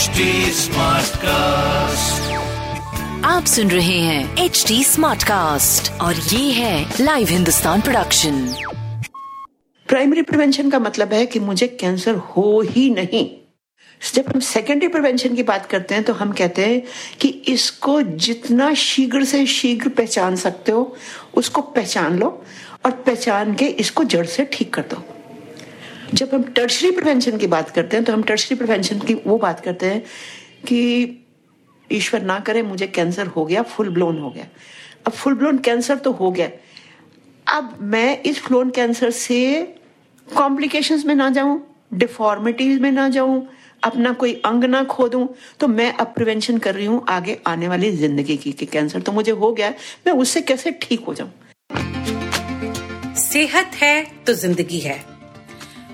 HD Smartcast। आप सुन रहे हैं HD Smartcast और ये है live Hindustan production. Primary prevention का मतलब है कि मुझे कैंसर हो ही नहीं। जब हम सेकेंडरी प्रिवेंशन की बात करते हैं तो हम कहते हैं कि इसको जितना शीघ्र से शीघ्र पहचान सकते हो उसको पहचान लो और पहचान के इसको जड़ से ठीक कर दो। जब हम टर्शरी प्रिवेंशन की बात करते हैं तो हम टर्शरी प्रिवेंशन की वो बात करते हैं कि ईश्वर ना करे मुझे कैंसर हो गया, फुल ब्लोन हो गया। अब फुल ब्लोन कैंसर तो हो गया, अब मैं इस ब्लोन कैंसर से कॉम्प्लिकेशंस में ना जाऊं, डिफॉर्मिटीज में ना जाऊं, अपना कोई अंग ना खो दूं, तो मैं अब प्रिवेंशन कर रही हूं आगे आने वाली जिंदगी की कि कैंसर तो मुझे हो गया, मैं उससे कैसे ठीक हो जाऊं। सेहत है तो जिंदगी है।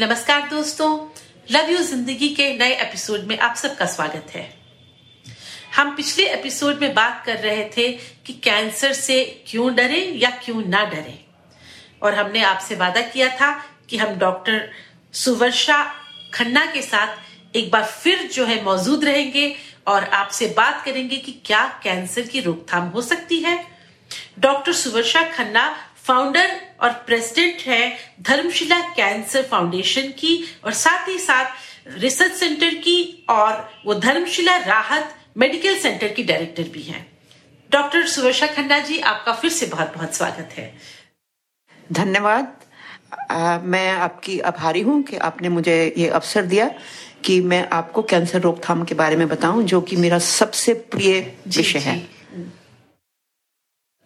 नमस्कार दोस्तों, लव यू जिंदगी के नए एपिसोड में आप सबका स्वागत है। हम पिछले एपिसोड में बात कर रहे थे कि कैंसर से क्यों डरे या क्यों ना डरे, और हमने आपसे वादा किया था कि हम डॉक्टर सुरेश खन्ना के साथ एक बार फिर जो है मौजूद रहेंगे और आपसे बात करेंगे कि क्या कैंसर की रोकथाम हो सकती है। डॉक्टर सुरेश खन्ना फाउंडर और प्रेसिडेंट है धर्मशिला कैंसर फाउंडेशन की और साथ ही साथ रिसर्च सेंटर की, और वो धर्मशिला राहत मेडिकल सेंटर की डायरेक्टर भी हैं। डॉक्टर सुरेश खन्ना जी, आपका फिर से बहुत बहुत स्वागत है। धन्यवाद। मैं आपकी आभारी हूँ कि आपने मुझे ये अवसर दिया कि मैं आपको कैंसर रोकथाम के बारे में बताऊं, जो कि मेरा सबसे प्रिय विषय है।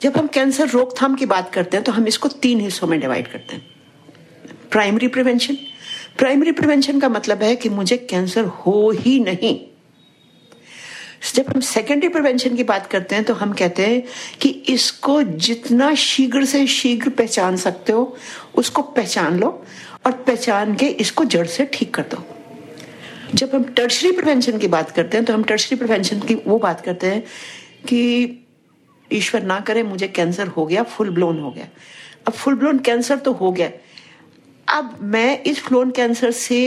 जब हम कैंसर रोकथाम की बात करते हैं तो हम इसको तीन हिस्सों में डिवाइड करते हैं। Primary prevention. प्राइमरी प्रिवेंशन का मतलब है कि मुझे कैंसर हो ही नहीं। जब हम सेकेंडरी प्रिवेंशन की बात करते हैं तो हम कहते हैं कि इसको जितना शीघ्र से शीघ्र पहचान सकते हो उसको पहचान लो और पहचान के इसको जड़ से ठीक कर दो। जब हम टर्शरी प्रिवेंशन की बात करते हैं तो हम टर्शरी प्रिवेंशन की वो बात करते हैं कि ईश्वर ना करे मुझे कैंसर हो गया, फुल ब्लोन हो गया। अब फुल ब्लोन कैंसर तो हो गया, अब मैं इस ब्लोन कैंसर से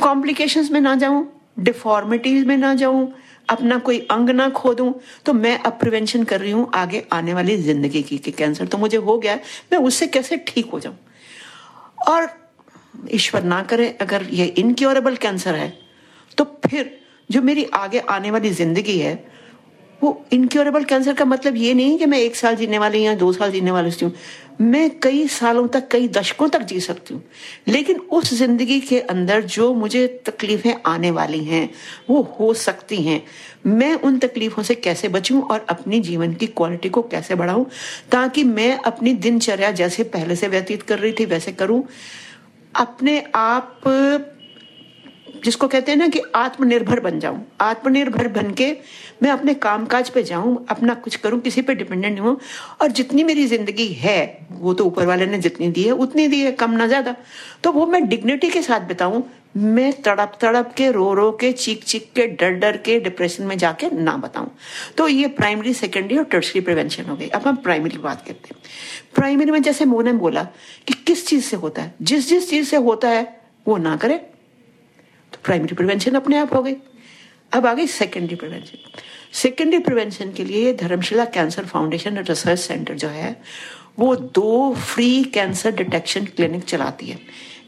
कॉम्प्लिकेशंस में ना जाऊं, डिफॉर्मिटीज में ना जाऊं, अपना कोई अंग ना खो दूं, तो मैं अब प्रिवेंशन कर रही हूं आगे आने वाली जिंदगी की कि कैंसर तो मुझे हो गया, मैं उससे कैसे ठीक हो जाऊं। और ईश्वर ना करे अगर ये इनक्योरेबल कैंसर है तो फिर जो मेरी आगे आने वाली जिंदगी है वो इनक्योरेबल कैंसर का मतलब ये नहीं कि मैं 1 साल जीने वाली या 2 साल जीने वाली हूँ, मैं कई सालों तक, कई दशकों तक जी सकती हूँ, लेकिन उस जिंदगी के अंदर जो मुझे तकलीफें आने वाली हैं वो हो सकती हैं। मैं उन तकलीफों से कैसे बचूं और अपनी जीवन की क्वालिटी को कैसे बढ़ाऊं ताकि मैं अपनी दिनचर्या जैसे पहले से व्यतीत कर रही थी वैसे करूं, अपने आप जिसको कहते हैं ना कि आत्मनिर्भर बन जाऊं। आत्मनिर्भर बन के मैं अपने कामकाज पे जाऊं, अपना कुछ करूं, किसी पे डिपेंडेंट हूं, और जितनी मेरी जिंदगी है वो तो ऊपर वाले ने जितनी दी है उतनी दी है, कम ना ज्यादा, तो वो मैं डिग्निटी के साथ बिताऊं। मैं तड़प तड़प के, रो रो के, चीख चीख के, डर डर के डिप्रेशन में जाके ना बताऊं। तो ये प्राइमरी, सेकेंडरी और टर्शरी प्रिवेंशन हो गई। अब हम प्राइमरी बात करते हैं। प्राइमरी में जैसे मोहन ने बोला कि किस चीज से होता है, जिस चीज से होता है वो ना करे, प्राइमरी प्रिवेंशन अपने आप हो गई। अब आ गई सेकेंडरी प्रिवेंशन। सेकेंडरी प्रिवेंशन के लिए Dharamshila cancer foundation research centre जो है वो 2 फ्री कैंसर डिटेक्शन क्लिनिक चलाती है।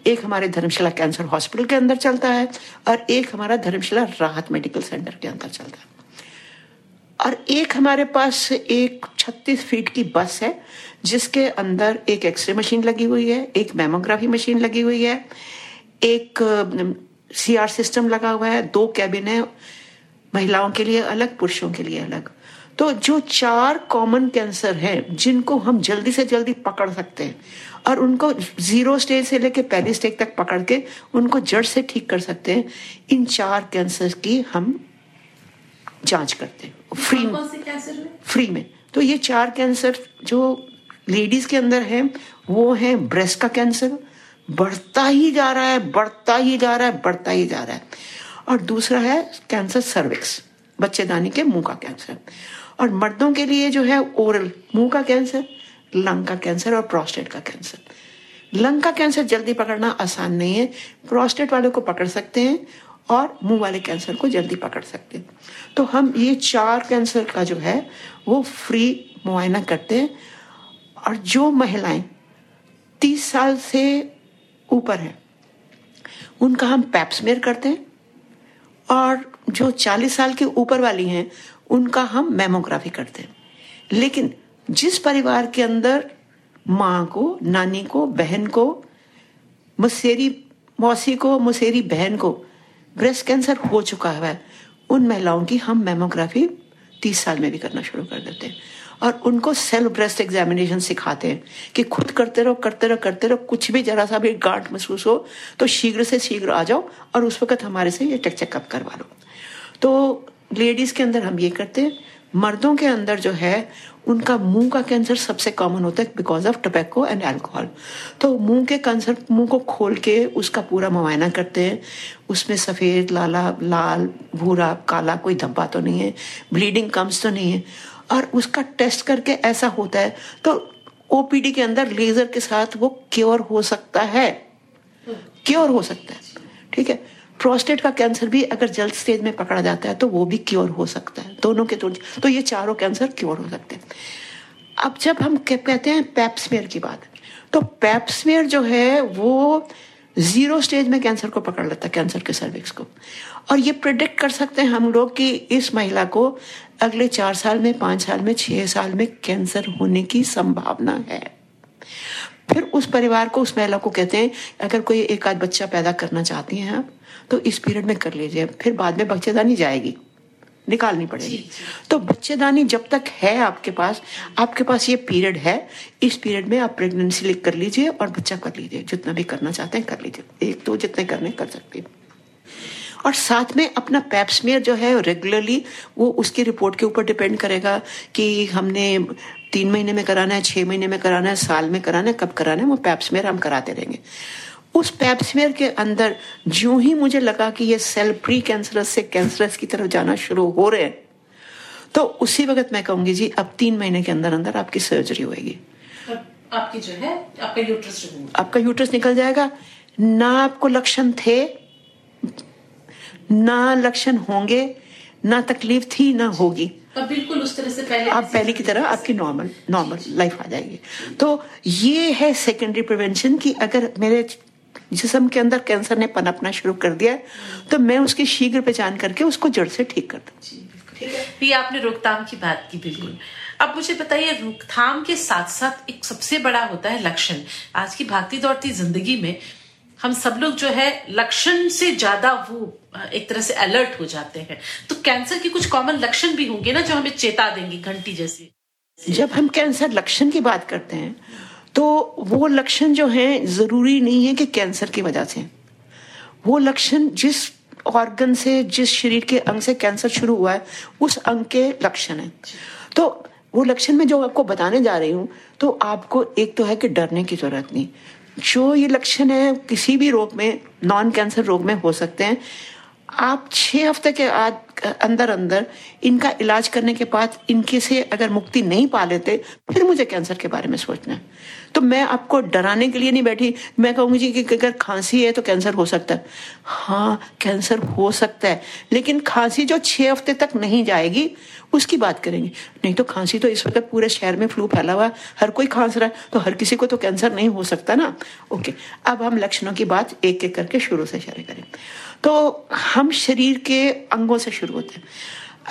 एक हमारे धर्मशिला कैंसर हॉस्पिटल के अंदर चलता है और एक हमारा धर्मशिला राहत मेडिकल सेंटर के अंदर चलता है। और एक हमारे पास एक 36 फीट की बस है जिसके अंदर एक एक्सरे मशीन लगी हुई है, एक मैमोग्राफी मशीन लगी हुई है, एक CR सिस्टम लगा हुआ है, 2 कैबिन है, महिलाओं के लिए अलग, पुरुषों के लिए अलग। तो जो 4 कॉमन कैंसर हैं जिनको हम जल्दी से जल्दी पकड़ सकते हैं और उनको 0 स्टेज से लेकर पहली स्टेज तक पकड़ के उनको जड़ से ठीक कर सकते हैं। इन 4 कैंसर की हम जांच करते हैं फ्री में। तो ये 4 कैंसर जो लेडीज के अंदर है वो है ब्रेस्ट का कैंसर, बढ़ता ही जा रहा है। और दूसरा है कैंसर सर्विक्स, बच्चेदानी के मुंह का कैंसर। और मर्दों के लिए जो है ओरल मुंह का कैंसर, लंग का कैंसर और प्रोस्टेट का कैंसर। लंग का कैंसर जल्दी पकड़ना आसान नहीं है, प्रोस्टेट वालों को पकड़ सकते हैं और मुंह वाले कैंसर को जल्दी पकड़ सकते हैं। तो हम ये 4 कैंसर का जो है वो फ्री मुआयना करते हैं। और जो महिलाएं 30 साल से ऊपर हैं उनका हम पैप स्मीयर करते हैं, और जो 40 साल के ऊपर वाली हैं उनका हम मैमोग्राफी करते हैं। लेकिन जिस परिवार के अंदर माँ को, नानी को, बहन को, मौसी को, मुसेरी बहन को ब्रेस्ट कैंसर हो चुका है, उन महिलाओं की हम मैमोग्राफी 30 साल में भी करना शुरू कर देते हैं। और उनको सेल्फ ब्रेस्ट एग्जामिनेशन सिखाते हैं कि खुद करते रहो, कुछ भी जरा सा भी गांठ महसूस हो तो शीघ्र से शीघ्र आ जाओ और उस वक्त हमारे से ये चेकअप करवा लो। तो लेडीज के अंदर हम ये करते हैं। मर्दों के अंदर जो है उनका मुंह का कैंसर सबसे कॉमन होता है because of tobacco and alcohol. तो मुंह के कैंसर, मुंह को खोल के उसका पूरा मुआयना करते हैं, उसमें सफ़ेद, लाल, भूरा, काला कोई धब्बा तो नहीं है, ब्लीडिंग कम्स तो नहीं है, और उसका टेस्ट करके ऐसा होता है तो ओपीडी के अंदर लेजर के साथ वो क्योर हो सकता है। ठीक है, प्रोस्टेट का कैंसर भी अगर जल्द स्टेज में पकड़ा जाता है तो वो भी क्योर हो सकता है। तो ये 4 कैंसर क्योर हो सकते हैं। अब जब हम कहते हैं पैप स्मीयर की बात, तो पैप स्मीयर जो है वो 0 स्टेज में कैंसर को पकड़ लेता है, कैंसर के सर्विक्स को। और ये प्रिडिक्ट कर सकते हैं हम लोग कि इस महिला को अगले 4 साल में, 5 साल में, 6 साल में कैंसर होने की संभावना है। फिर उस परिवार को, उस महिला को कहते हैं अगर कोई एक आध बच्चा पैदा करना चाहती हैं आप तो इस पीरियड में कर लीजिए, फिर बाद में बच्चेदानी जाएगी, निकालनी पड़ेगी। तो बच्चेदानी जब तक है आपके पास ये पीरियड है, इस पीरियड में आप प्रेगनेंसी लिख कर लीजिए और बच्चा कर लीजिए, जितना भी करना चाहते हैं कर लीजिए, 1-2 जितने करने कर सकते हैं। और साथ में अपना पैप स्मीयर जो है रेगुलरली, वो उसकी रिपोर्ट के ऊपर डिपेंड करेगा कि हमने 3 महीने में कराना है, 6 महीने में कराना है, साल में कराना है, कब कराना है, वो पैप स्मीयर हम कराते रहेंगे। उस पैप स्मीयर के अंदर ज्यों ही मुझे लगा कि ये सेल प्री कैंसरस से कैंसरस की तरफ जाना शुरू हो रहे हैं तो उसी वक्त मैं कहूंगी जी अब 3 महीने के अंदर अंदर आपकी सर्जरी होगी, आपकी जो है आपका यूट्रस निकल जाएगा। ना आपको लक्षण थे, ना लक्षण होंगे, ना तकलीफ थी, ना होगी, बिल्कुल उस तरह से पहले की तरह आपकी नॉर्मल लाइफ आ जाएगी। तो ये है सेकेंडरी प्रिवेंशन की अगर मेरे जिस्म के अंदर कैंसर ने पनपना शुरू कर दिया तो मैं उसकी शीघ्र पहचान करके उसको जड़ से ठीक कर दूं। ठीक है, ये आपने रोकथाम की बात की, बिल्कुल। अब मुझे बताइए, रोकथाम के साथ साथ एक सबसे बड़ा होता है लक्षण। आज की भागती दौड़ती जिंदगी में हम सब लोग जो है लक्षण से ज्यादा वो एक तरह से अलर्ट हो जाते हैं। तो कैंसर के कुछ कॉमन लक्षण भी होंगे ना जो हमें चेता देंगे, घंटी जैसी। जब हम कैंसर लक्षण की बात करते हैं तो वो लक्षण जो है जरूरी नहीं है कि कैंसर की वजह से। वो लक्षण जिस ऑर्गन से, जिस शरीर के अंग से कैंसर शुरू हुआ है उस अंग के लक्षण है। तो वो लक्षण में जो आपको बताने जा रही हूँ, तो आपको एक तो है कि डरने की जरूरत नहीं। जो ये लक्षण है किसी भी रोग में, नॉन कैंसर रोग में हो सकते हैं। आप 6 हफ्ते के अंदर अंदर इनका इलाज करने के बाद इनके से अगर मुक्ति नहीं पा लेते फिर मुझे कैंसर के बारे में सोचना है। तो मैं आपको डराने के लिए नहीं बैठी। मैं कहूँगी जी कि अगर खांसी है तो कैंसर हो सकता है। हाँ, कैंसर हो सकता है, लेकिन खांसी जो 6 हफ्ते तक नहीं जाएगी उसकी बात करेंगे। नहीं तो खांसी तो इस वक्त पूरे शहर में फ्लू फैला हुआ है, हर कोई खांस रहा है, तो हर किसी को तो कैंसर नहीं हो सकता ना। ओके, अब हम लक्षणों की बात एक एक करके शुरू से शुरू करें। तो हम शरीर के अंगों से शुरू होते हैं।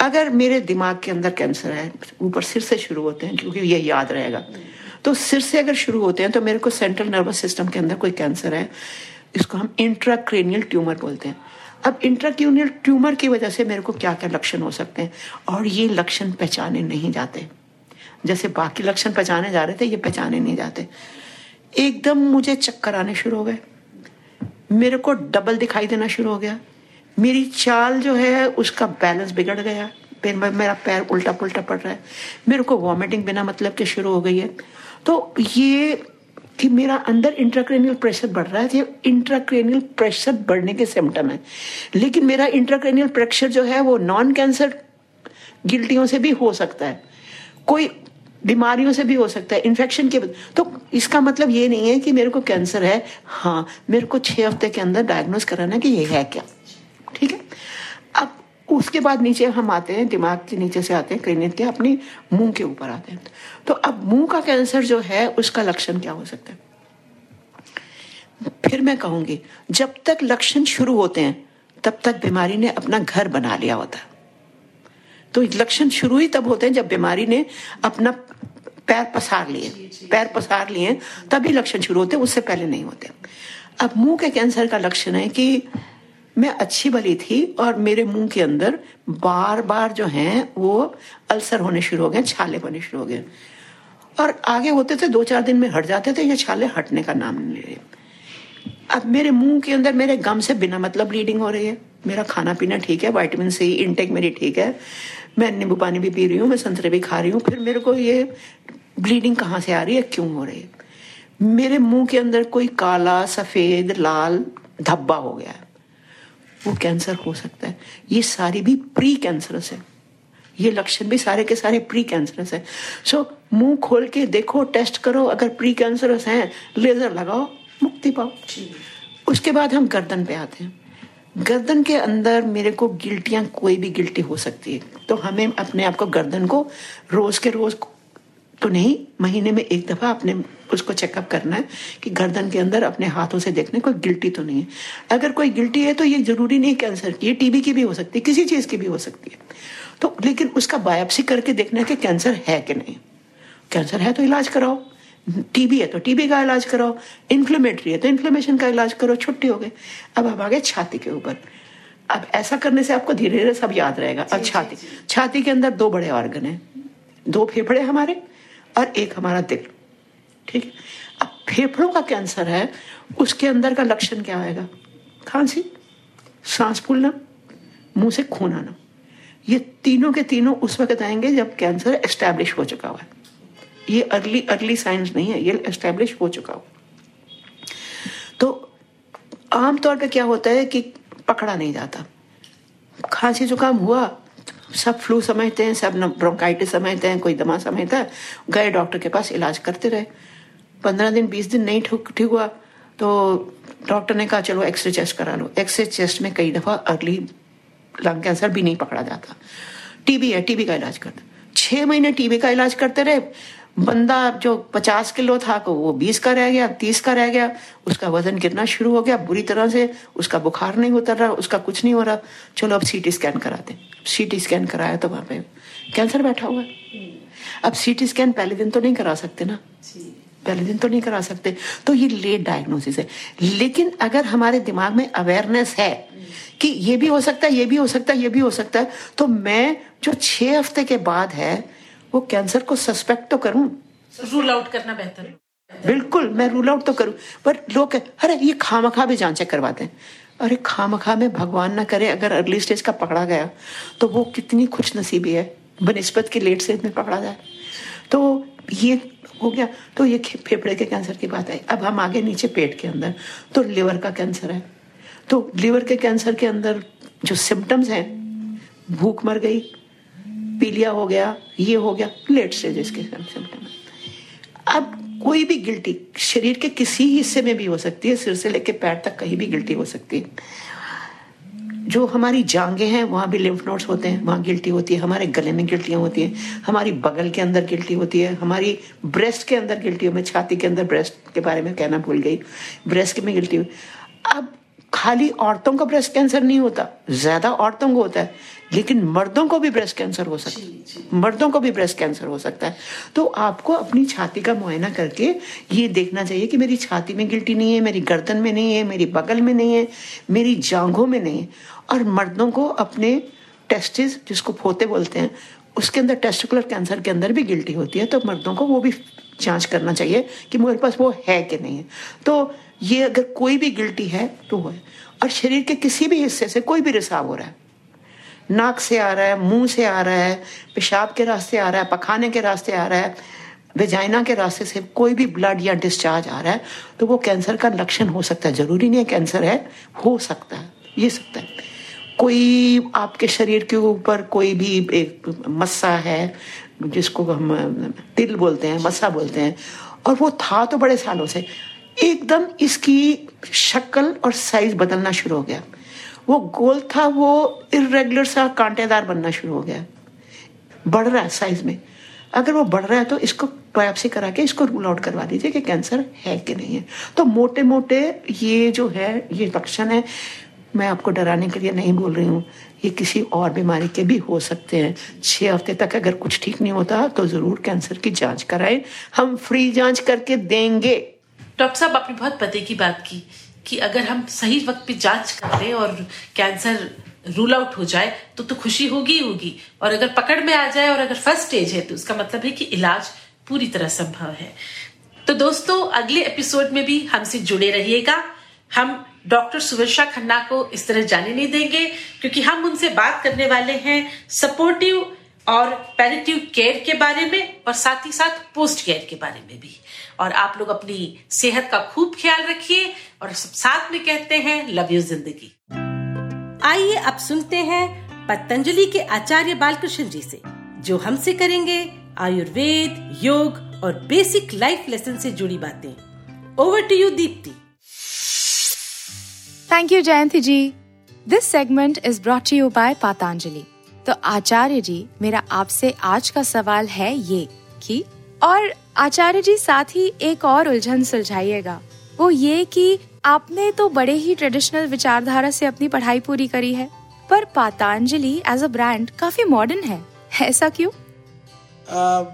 अगर मेरे दिमाग के अंदर कैंसर है, ऊपर सिर से शुरू होते हैं क्योंकि ये याद रहेगा। तो सिर से अगर शुरू होते हैं तो मेरे को सेंट्रल नर्वस सिस्टम के अंदर कोई कैंसर है, इसको हम इंट्राक्रैनियल ट्यूमर बोलते हैं। अब इंट्राक्रैनियल ट्यूमर की वजह से मेरे को क्या क्या लक्षण हो सकते हैं, और ये लक्षण पहचाने नहीं जाते। जैसे बाकी लक्षण पहचाने जा रहे थे, ये पहचाने नहीं जाते। एकदम मुझे चक्कर आने शुरू हो गए, मेरे को डबल दिखाई देना शुरू हो गया, मेरी चाल जो है उसका बैलेंस बिगड़ गया, मेरा पैर उल्टा पुल्टा पड़ रहा है, मेरे को वॉमिटिंग बिना मतलब के शुरू हो गई है। तो ये कि मेरा अंदर इंट्राक्रेनियल प्रेशर बढ़ रहा है, ये इंट्राक्रेनियल प्रेशर बढ़ने के सिम्टम है। लेकिन मेरा इंट्राक्रेनियल प्रेशर जो है वो नॉन कैंसर गिल्टियों से भी हो सकता है, कोई बीमारियों से भी हो सकता है, इन्फेक्शन के। तो इसका मतलब ये नहीं है कि मेरे को कैंसर है। हाँ, मेरे को 6 हफ्ते के अंदर डायग्नोज कराना है कि ये है क्या, ठीक है। अब उसके बाद नीचे हम आते हैं, दिमाग के नीचे से आते हैं क्रेनियम के, अपनी मुंह के ऊपर आते हैं। तो अब मुंह का कैंसर जो है उसका लक्षण क्या हो सकता है? फिर मैं कहूंगी, जब तक लक्षण शुरू होते हैं तब तक बीमारी ने अपना घर बना लिया होता है। तो लक्षण शुरू ही तब होते हैं जब बीमारी ने अपना पैर पसार लिए, तभी लक्षण शुरू होते हैं, उससे पहले नहीं होते। अब मुंह के कैंसर का लक्षण है कि मैं अच्छी भली थी और मेरे मुंह के अंदर बार बार जो हैं वो अल्सर होने शुरू हो गए, छाले बनने शुरू हो गए, और आगे होते थे 2-4 दिन में हट जाते थे, ये छाले हटने का नाम नहीं ले रहे। अब मेरे मुंह के अंदर मेरे गम से बिना मतलब ब्लीडिंग हो रही है। मेरा खाना पीना ठीक है, विटामिन सी इनटेक मेरी ठीक है, मैं नींबू पानी भी पी रही हूँ, मैं संतरे भी खा रही हूँ, फिर मेरे को ये ब्लीडिंग कहाँ से आ रही है, क्यों हो रही है? मेरे मुंह के अंदर कोई काला सफेद लाल धब्बा हो गया है, वो कैंसर हो सकता है। ये सारी भी प्री कैंसरस है, ये लक्षण भी सारे के सारे प्री कैंसरस है। सो मुंह खोल के देखो, टेस्ट करो, अगर प्री कैंसरस हैं लेजर लगाओ, मुक्ति पाओ। उसके बाद हम गर्दन पे आते हैं। गर्दन के अंदर मेरे को गिल्टियां, कोई भी गिल्टी हो सकती है। तो हमें अपने आप को, गर्दन को रोज के रोज तो नहीं, महीने में एक दफा अपने उसको चेकअप करना है कि गर्दन के अंदर अपने हाथों से देखने कोई गिल्टी तो नहीं है। अगर कोई गिल्टी है तो ये जरूरी नहीं कैंसर की, ये टीबी की भी हो सकती है, किसी चीज की भी हो सकती है। तो लेकिन उसका बायोप्सी करके देखना है कि कैंसर है कि नहीं। कैंसर है तो इलाज कराओ, टीबी है तो टीबी का इलाज कराओ, इन्फ्लेमेटरी है तो इन्फ्लेमेशन का इलाज करो, छुट्टी हो गई। अब आप आगे छाती के ऊपर। अब ऐसा करने से आपको धीरे धीरे सब याद रहेगा। अब छाती के अंदर 2 बड़े ऑर्गन है, 2 फेफड़े हमारे और एक हमारा दिल, ठीक है। अब फेफड़ों का कैंसर है, उसके अंदर का लक्षण क्या आएगा? खांसी, सांस फूलना, मुंह से खून आना। ये तीनों के तीनों उस वक्त आएंगे जब कैंसर एस्टैब्लिश हो चुका हुआ है। ये अर्ली साइंस नहीं है, ये एस्टैब्लिश हो चुका हुआ। तो आमतौर पे क्या होता है कि पकड़ा नहीं जाता। खांसी जुकाम हुआ, सब फ्लू समझते हैं, सब ब्रोंकाइटिस समझते हैं, कोई दमा समझता है, गए डॉक्टर के पास, इलाज करते रहे। 15 दिन 20 दिन नहीं ठीक हुआ तो डॉक्टर ने कहा चलो एक्सरे चेस्ट करा लो। एक्सरे चेस्ट में कई दफा अर्ली लंग कैंसर भी नहीं पकड़ा जाता। टीबी है, टीबी का इलाज करते। 6 महीने टीबी का इलाज करते रहे। बंदा जो 50 किलो था वो 20 का रह गया, 30 का रह गया, उसका वजन गिरना शुरू हो गया बुरी तरह से, उसका बुखार नहीं उतर रहा, उसका कुछ नहीं हो रहा। चलो अब CT स्कैन कराते। CT स्कैन कराया तो वहां पे कैंसर बैठा हुआ है। अब CT स्कैन पहले दिन तो नहीं करा सकते ना, पहले दिन तो नहीं करा सकते, तो ये लेट डायग्नोसिस है। लेकिन अगर हमारे दिमाग में अवेयरनेस है कि ये भी हो सकता है, ये भी हो सकता है, ये भी हो सकता है, तो मैं जो 6 हफ्ते के बाद है वो कैंसर को सस्पेक्ट तो करूं, रूल आउट करना बेहतर है। बिल्कुल, मैं रूल आउट तो करूं। पर लोग अरे ये खामखा भी जांच करवाते हैं। अरे खामखा में भगवान ना करे अगर अर्ली स्टेज का पकड़ा गया तो वो कितनी खुश नसीबी है बनिस्बत की लेट स्टेज में पकड़ा जाए। तो ये हो गया, तो ये फेफड़े के कैंसर की बात आई। अब हम आगे नीचे पेट के अंदर, तो लिवर का कैंसर है। तो लिवर के कैंसर के अंदर जो सिम्टम्स हैं, भूख मर गई, पीलिया हो गया, ये हो गया, लेट स्टेज इसके सिम्टम है। अब कोई भी गिल्टी शरीर के किसी हिस्से में भी हो सकती है, सिर से लेके पैर तक कहीं भी गिल्टी हो सकती है। जो हमारी जांघें हैं वहाँ भी लिम्फ नोड्स होते हैं, वहाँ गिल्टी होती है। हमारे गले में गिल्टियाँ होती हैं, हमारी बगल के अंदर गिल्टी होती है, हमारी ब्रेस्ट के अंदर गिल्टी। मैं छाती के अंदर ब्रेस्ट के बारे में कहना भूल गई, ब्रेस्ट में गिल्टी। अब खाली औरतों का ब्रेस्ट कैंसर नहीं होता, ज्यादा औरतों को होता है, लेकिन मर्दों को भी ब्रेस्ट कैंसर हो सकता है, मर्दों को भी ब्रेस्ट कैंसर हो सकता है। तो आपको अपनी छाती का मुआयना करके ये देखना चाहिए कि मेरी छाती में गिल्टी नहीं है, मेरी गर्दन में नहीं है, मेरी बगल में नहीं है, मेरी जांघों में नहीं है। और मर्दों को अपने टेस्टिस, जिसको फोते बोलते हैं, उसके अंदर, टेस्टिकुलर कैंसर के अंदर भी गिल्टी होती है, तो मर्दों को वो भी जांच करना चाहिए कि मेरे पास वो है कि नहीं है। तो ये अगर कोई भी गिल्टी है तो वो है। और शरीर के किसी भी हिस्से से कोई भी रिसाव हो रहा है, नाक से आ रहा है, मुंह से आ रहा है, पेशाब के रास्ते आ रहा है, पखाने के रास्ते आ रहा है, वेजाइना के रास्ते से कोई भी ब्लड या डिस्चार्ज आ रहा है, तो वो कैंसर का लक्षण हो सकता है। जरूरी नहीं है कैंसर है, हो सकता है, ये सकता है। कोई आपके शरीर के ऊपर कोई भी एक मस्सा है जिसको हम तिल बोलते हैं, मस्सा बोलते हैं, और वो था तो बड़े सालों से, एकदम इसकी शक्ल और साइज बदलना शुरू हो गया। वो गोल था वो इर्रेगुलर सा कांटेदार बनना शुरू हो गया, बढ़ रहा है साइज में। अगर वो बढ़ रहा है तो इसको बायोप्सी करा के इसको रूल आउट करवा दीजिए कि कैंसर है कि नहीं है। तो मोटे मोटे ये जो है ये लक्षण है, मैं आपको डराने के लिए नहीं बोल रही हूँ, ये किसी और बीमारी के भी हो सकते हैं। 6 हफ्ते तक अगर कुछ ठीक नहीं होता तो जरूर कैंसर की जांच कराएं, हम फ्री जांच करके देंगे। डॉक्टर साहब आपने बहुत पते की बात की कि अगर हम सही वक्त पे जांच कर लें और कैंसर रूल आउट हो जाए तो खुशी होगी होगी, और अगर पकड़ में आ जाए और अगर फर्स्ट स्टेज है तो उसका मतलब है कि इलाज पूरी तरह संभव है। तो दोस्तों अगले एपिसोड में भी हमसे जुड़े रहिएगा। हम डॉक्टर सुरेश खन्ना को इस तरह जाने नहीं देंगे क्योंकि हम उनसे बात करने वाले हैं सपोर्टिव और पैरेटिव केयर के बारे में और साथ ही साथ पोस्ट केयर के बारे में भी। और आप लोग अपनी सेहत का खूब ख्याल रखिए और साथ में कहते हैं लव यू जिंदगी। आइए अब सुनते हैं पतंजलि के आचार्य बालकृष्ण जी से, जो हमसे करेंगे आयुर्वेद, योग और बेसिक लाइफ लेसन से जुड़ी बातें। Over to you Deepti. Thank you, Jayanti ji. This segment is brought to you by Patanjali. तो आचार्य जी, मेरा आपसे आज का सवाल है ये कि, और आचार्य जी साथ ही एक और उलझन सुलझाइएगा, वो ये कि आपने तो बड़े ही ट्रेडिशनल विचारधारा से अपनी पढ़ाई पूरी करी है, पर पतंजलि एज अ ब्रांड काफी मॉडर्न है, ऐसा क्यों?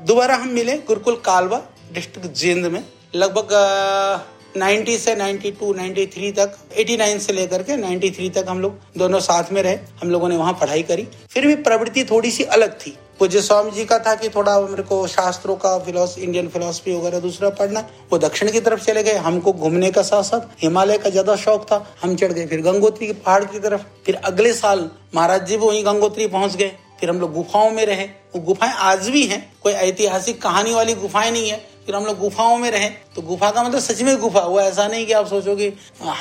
दोबारा हम मिले गुरुकुल कालवा डिस्ट्रिक्ट जींद में, लगभग 90 से 92, 93 तक, 89 से लेकर के 93 तक हम लोग दोनों साथ में रहे। हम लोगों ने वहाँ पढ़ाई करी, फिर भी प्रवृत्ति थोड़ी सी अलग थी। पूज्य स्वामी जी का था कि थोड़ा मेरे को शास्त्रों का इंडियन फिलोसफी वगैरह दूसरा पढ़ना, वो दक्षिण की तरफ चले गए। हमको घूमने का साथ साथ हिमालय का ज्यादा शौक था, हम चढ़ गए फिर गंगोत्री के पहाड़ की तरफ। फिर अगले साल महाराज जी भी वहीं गंगोत्री पहुंच गए। फिर हम लोग गुफाओं में रहे, वो गुफाएं आज भी हैं, कोई ऐतिहासिक कहानी वाली गुफाएं नहीं है। फिर हम लोग गुफाओं में रहे, तो गुफा का मतलब सच में गुफा, वो ऐसा नहीं कि आप सोचोगे।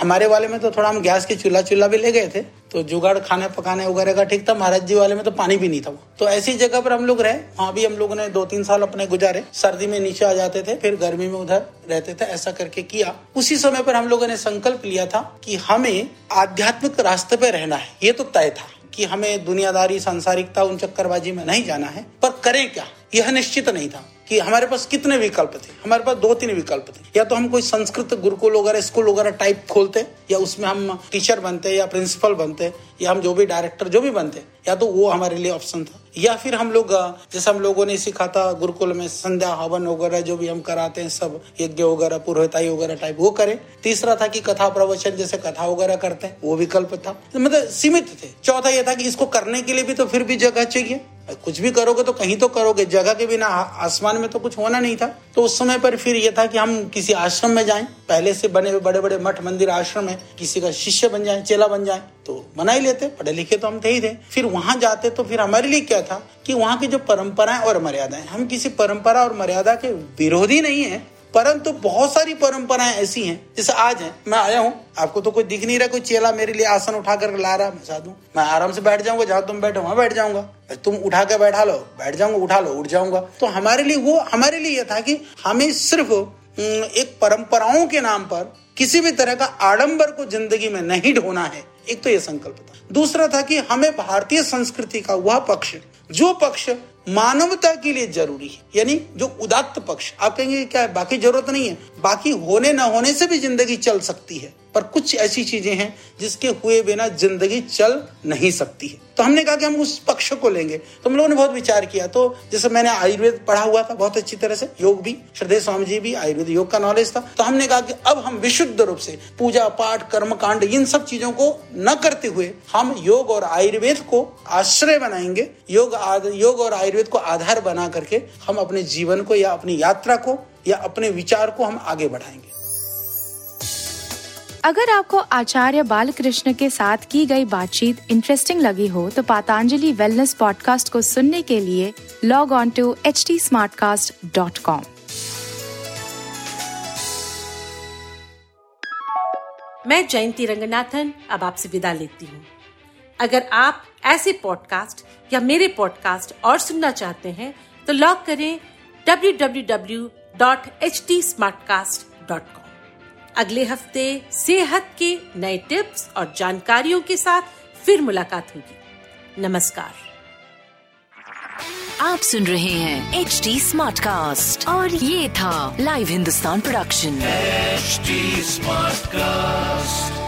हमारे वाले में तो थोड़ा हम गैस के चूल्हा भी ले गए थे, तो जुगाड़ खाने पकाने वगैरह का ठीक था। महाराज जी वाले में तो पानी भी नहीं था। तो ऐसी जगह पर हम लोग रहे, वहाँ भी हम लोगों ने 2-3 साल अपने गुजारे। सर्दी में नीचे आ जाते थे, फिर गर्मी में उधर रहते थे, ऐसा करके किया। उसी समय पर हम लोगों ने संकल्प लिया था कि हमें आध्यात्मिक रास्ते पे रहना है, ये तो तय था कि हमें दुनियादारी सांसारिकता उन चक्करबाजी में नहीं जाना है। पर करें क्या यह निश्चित नहीं था कि हमारे पास कितने विकल्प थे। हमारे पास 2-3 विकल्प थे, या तो हम कोई संस्कृत गुरुकुल वगैरह स्कूल वगैरह टाइप खोलते, या उसमें हम टीचर बनते या प्रिंसिपल बनते या हम जो भी डायरेक्टर जो भी बनते, या तो वो हमारे लिए ऑप्शन था। या फिर हम लोग जैसे हम लोगों ने सीखा था गुरुकुल में संध्या हवन वगैरह जो भी हम कराते हैं सब यज्ञ वगैरह पुरोहिताई वगैरह टाइप वो करें। तीसरा था कि कथा प्रवचन जैसे कथा वगैरह करते हैं, वो विकल्प था, मतलब सीमित थे। चौथा ये था कि इसको करने के लिए भी तो फिर भी जगह चाहिए, कुछ भी करोगे तो कहीं तो करोगे, जगह के बिना आसमान में तो कुछ होना नहीं था। तो उस समय पर फिर ये था कि हम किसी आश्रम में जाएं, पहले से बने हुए बड़े बड़े मठ मंदिर आश्रम है, किसी का शिष्य बन जाए, चेला बन जाए, तो बना ही लेते, पढ़े लिखे तो हम थे ही थे। फिर वहां जाते तो फिर हमारे लिए क्या था कि वहां की जो परंपराएं और मर्यादाएं, हम किसी परंपरा और मर्यादा के विरोधी नहीं है, परंतु बहुत सारी परंपराएं ऐसी हैं जैसे आज है। मैं आया हूँ, आपको तो कोई दिख नहीं रहा, कोई चेला मेरे लिए आसन उठा कर ला रहा, मैं साधु, मैं आराम से बैठ जाऊंगा, जहाँ तुम बैठो वहां बैठ जाऊंगा, तुम उठा के बैठा लो बैठ जाऊंगा, उठा लो उठ जाऊंगा। तो हमारे लिए वो, हमारे लिए यह था कि हमें सिर्फ एक परंपराओं के नाम पर किसी भी तरह का आडंबर को जिंदगी में नहीं ढोना है, एक तो ये संकल्प था। दूसरा था कि हमें भारतीय संस्कृति का वह पक्ष जो पक्ष मानवता के लिए जरूरी है, यानी जो उदात्त पक्ष। आप कहेंगे क्या है, बाकी जरूरत नहीं है, बाकी होने न होने से भी जिंदगी चल सकती है, पर कुछ ऐसी चीजें हैं जिसके हुए बिना जिंदगी चल नहीं सकती है। तो हमने कहा कि हम उस पक्ष को लेंगे। तो हम लोगों ने बहुत विचार किया। तो जैसे मैंने आयुर्वेद पढ़ा हुआ था बहुत अच्छी तरह से, योग भी, श्रद्धेय स्वामी जी भी आयुर्वेद योग का नॉलेज था। तो हमने कहा कि अब हम विशुद्ध रूप से पूजा पाठ कर्म कांड इन सब चीजों को न करते हुए हम योग और आयुर्वेद को आश्रय बनाएंगे। योग और आयुर्वेद को आधार बना करके हम अपने जीवन को या अपनी यात्रा को या अपने विचार को हम आगे बढ़ाएंगे। अगर आपको आचार्य बालकृष्ण के साथ की गई बातचीत इंटरेस्टिंग लगी हो तो पतंजलि वेलनेस पॉडकास्ट को सुनने के लिए लॉग ऑन टू hdsmartcast.com। मैं जयंती रंगनाथन अब आपसे विदा लेती हूँ। अगर आप ऐसे पॉडकास्ट या मेरे पॉडकास्ट और सुनना चाहते हैं तो लॉग करें www.hdsmartcast.com। अगले हफ्ते सेहत के नए टिप्स और जानकारियों के साथ फिर मुलाकात होगी। नमस्कार। आप सुन रहे हैं HD Smartcast और ये था live Hindustan production HD Smartcast।